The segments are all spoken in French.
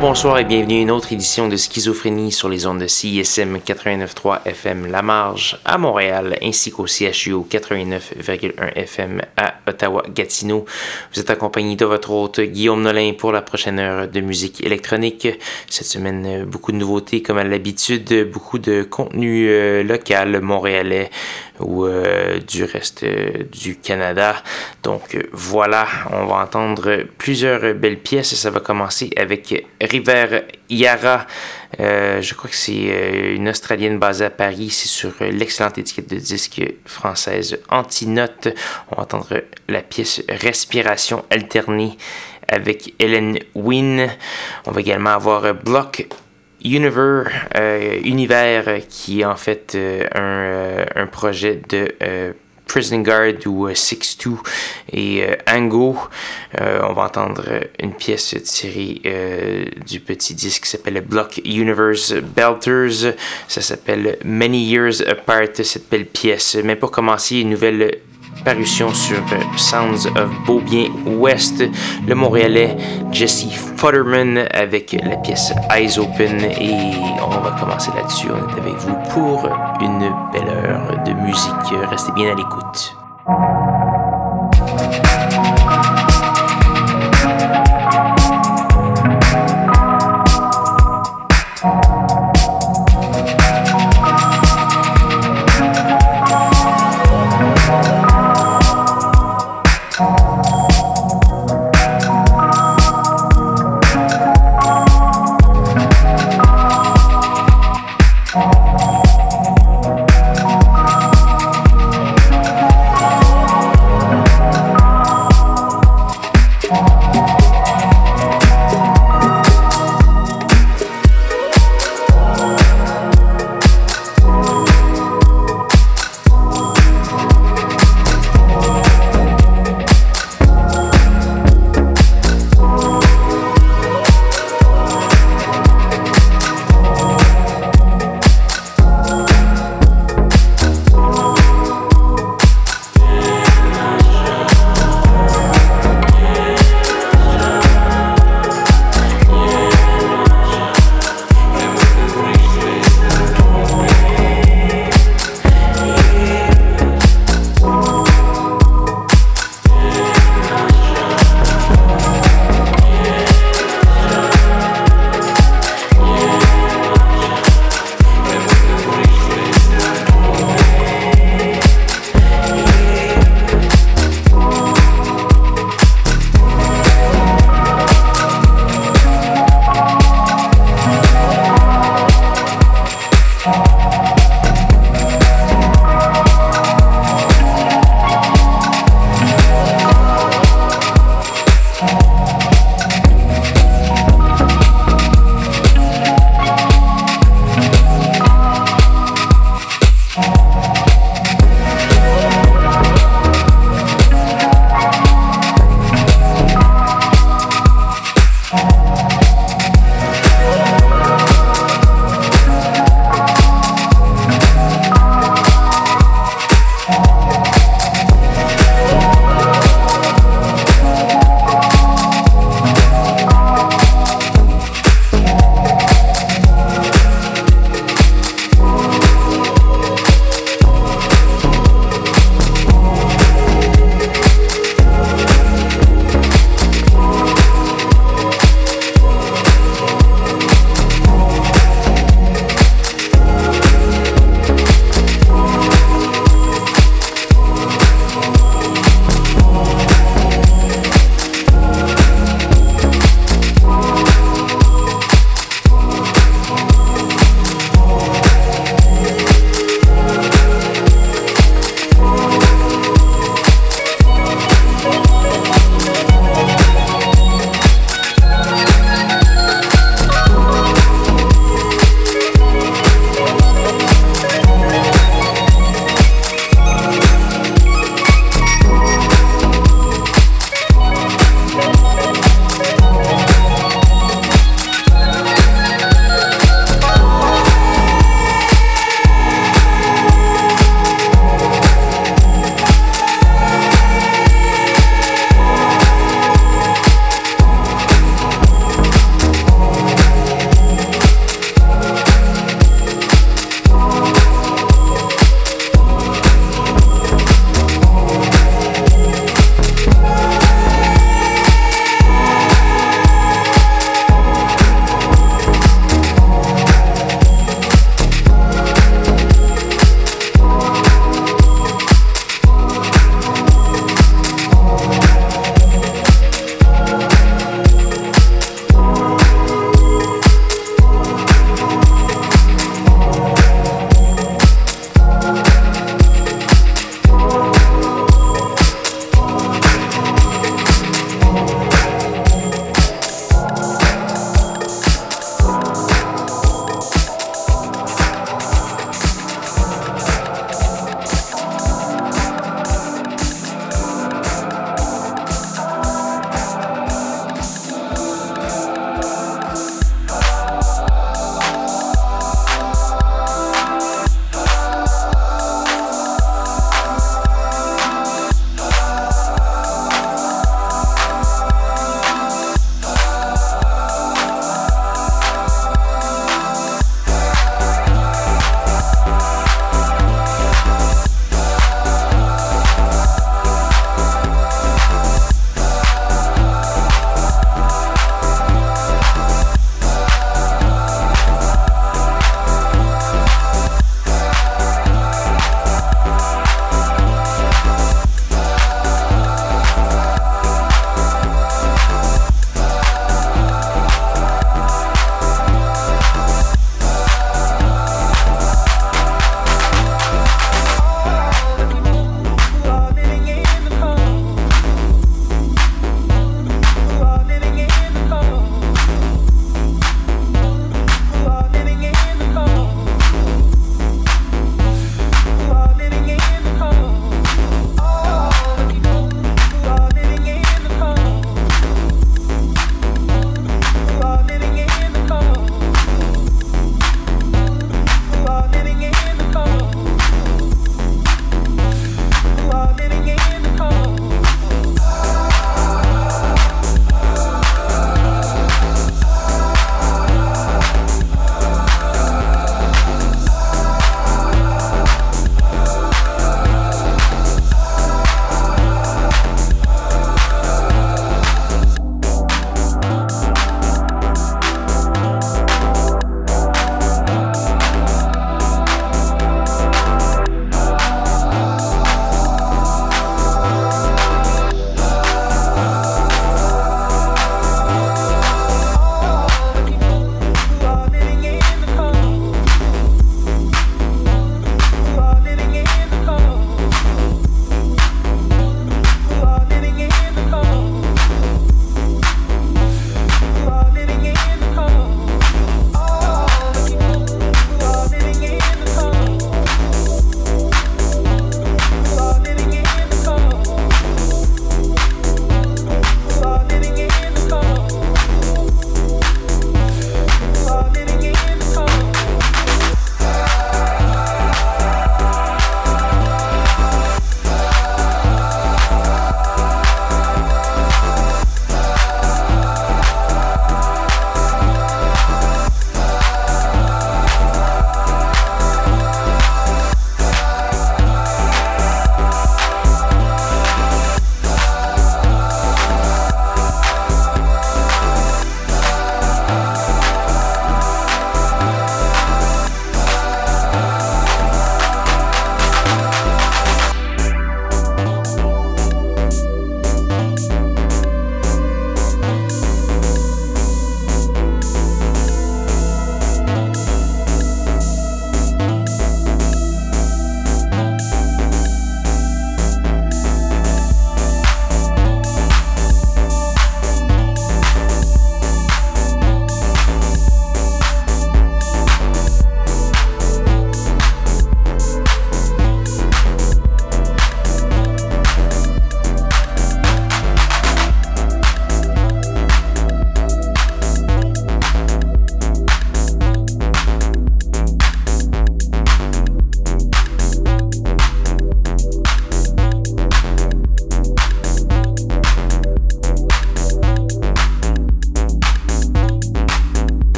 Bonsoir et bienvenue à une autre édition de Schizophrénie sur les ondes de CISM 893 FM La Marge à Montréal ainsi qu'au CHU 89,1 FM à Ottawa-Gatineau. Vous êtes accompagné de votre hôte Guillaume Nolin pour la prochaine heure de musique électronique. Cette semaine, beaucoup de nouveautés comme à l'habitude, beaucoup de contenu local montréalais ou du reste du Canada. Donc voilà, on va entendre plusieurs belles pièces. Ça va commencer avec River Yarra, je crois que c'est une Australienne basée à Paris. C'est sur l'excellente étiquette de disque française Antinote. On va entendre la pièce Respiration alternée avec Elen Huynh. On va également avoir Block Universe, Univers, qui est en fait un projet de Prison Guard ou 6-2 et Ango. On va entendre une pièce tirée du petit disque qui s'appelle Block Universe Belters. Ça s'appelle Many Years Apart, cette belle pièce. Mais pour commencer, une nouvelle parution sur Sounds of Beaubien West, le Montréalais Jesse Futerman avec la pièce Eyes Open, et on va commencer là-dessus. On est avec vous pour une belle heure de musique. Restez bien à l'écoute.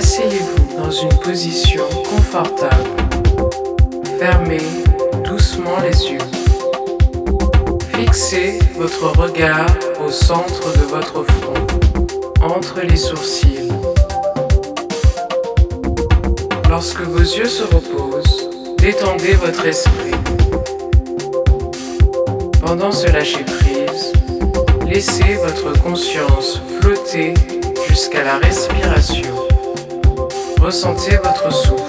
Asseyez-vous dans une position confortable. Fermez doucement les yeux. Fixez votre regard au centre de votre front, entre les sourcils. Lorsque vos yeux se reposent, détendez votre esprit. Pendant ce lâcher-prise, laissez votre conscience flotter jusqu'à la respiration. Ressentez votre souffle.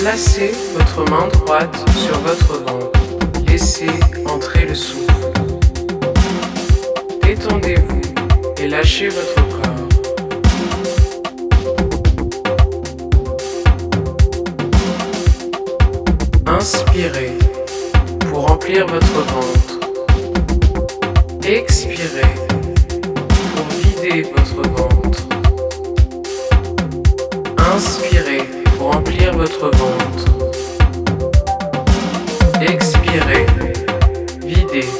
Placez votre main droite sur votre ventre. Laissez entrer le souffle. Détendez-vous et lâchez votre corps. Inspirez pour remplir votre ventre. Expirez pour vider votre ventre. Inspirez pour remplir votre ventre. Expirez, videz.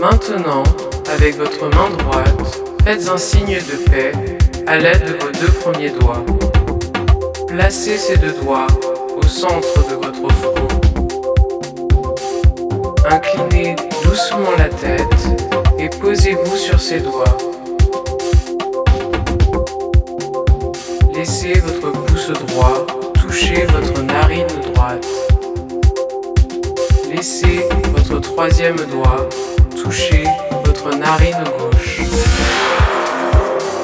Maintenant, avec votre main droite, faites un signe de paix à l'aide de vos deux premiers doigts. Placez ces deux doigts au centre de votre front. Inclinez doucement la tête et posez-vous sur ces doigts. Laissez votre pouce droit toucher votre narine droite. Laissez votre troisième doigt touchez votre narine gauche.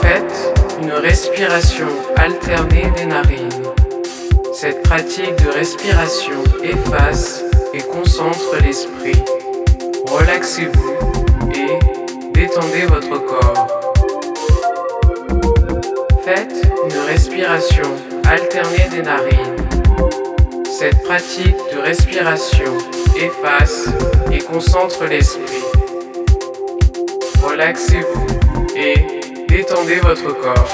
Faites une respiration alternée des narines. Cette pratique de respiration efface et concentre l'esprit. Relaxez-vous et détendez votre corps. Faites une respiration alternée des narines. Cette pratique de respiration efface et concentre l'esprit. Relaxez-vous et détendez votre corps.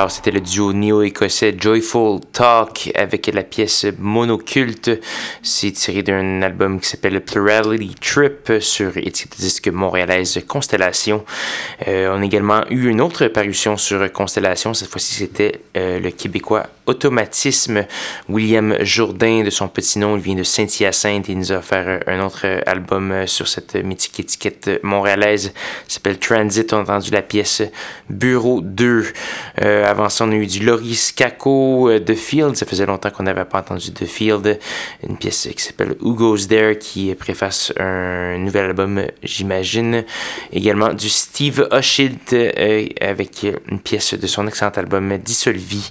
Alors, c'était le duo néo-écossais Joyful Talk avec la pièce Monocult. C'est tiré d'un album qui s'appelle Plurality Trip sur étiquette disque montréalaise Constellation. On a également eu une autre parution sur Constellation. Cette fois-ci, c'était le Québécois Automatisme. William Jourdain, de son petit nom, il vient de Saint-Hyacinthe et nous a offert un autre album sur cette mythique étiquette montréalaise. Ça s'appelle Transit. On a entendu la pièce Bureau 2. Avant ça, on a eu du Lori Scacco de Field. Ça faisait longtemps qu'on n'avait pas entendu de Field. Une pièce qui s'appelle Who Goes There, qui préface un nouvel album, j'imagine. Également du Steve Hauschildt avec une pièce de son excellent album Dissolvi,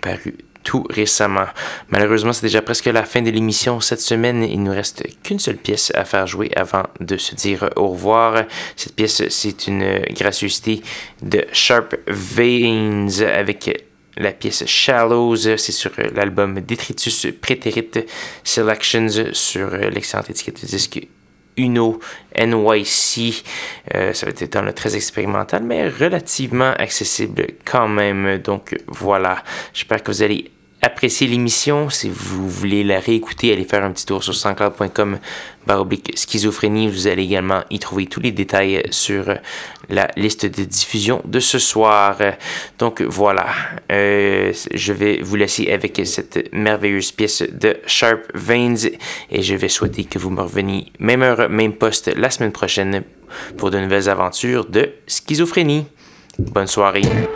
paru tout récemment. Malheureusement, c'est déjà presque la fin de l'émission cette semaine. Il ne nous reste qu'une seule pièce à faire jouer avant de se dire au revoir. Cette pièce, c'est une gracieuseté de Sharp Veins avec la pièce Shallows. C'est sur l'album Détritus Préterite Selections sur l'excellente étiquette de disque Uno NYC. Ça va être dans le très expérimental, mais relativement accessible quand même. Donc voilà, j'espère que vous allez apprécier l'émission. Si vous voulez la réécouter, allez faire un petit tour sur soundcloud.com/schizophrénie. Vous allez également y trouver tous les détails sur la liste de diffusion de ce soir. Donc voilà, je vais vous laisser avec cette merveilleuse pièce de Sharp Veins et je vais souhaiter que vous me reveniez même heure, même poste la semaine prochaine pour de nouvelles aventures de schizophrénie. Bonne soirée.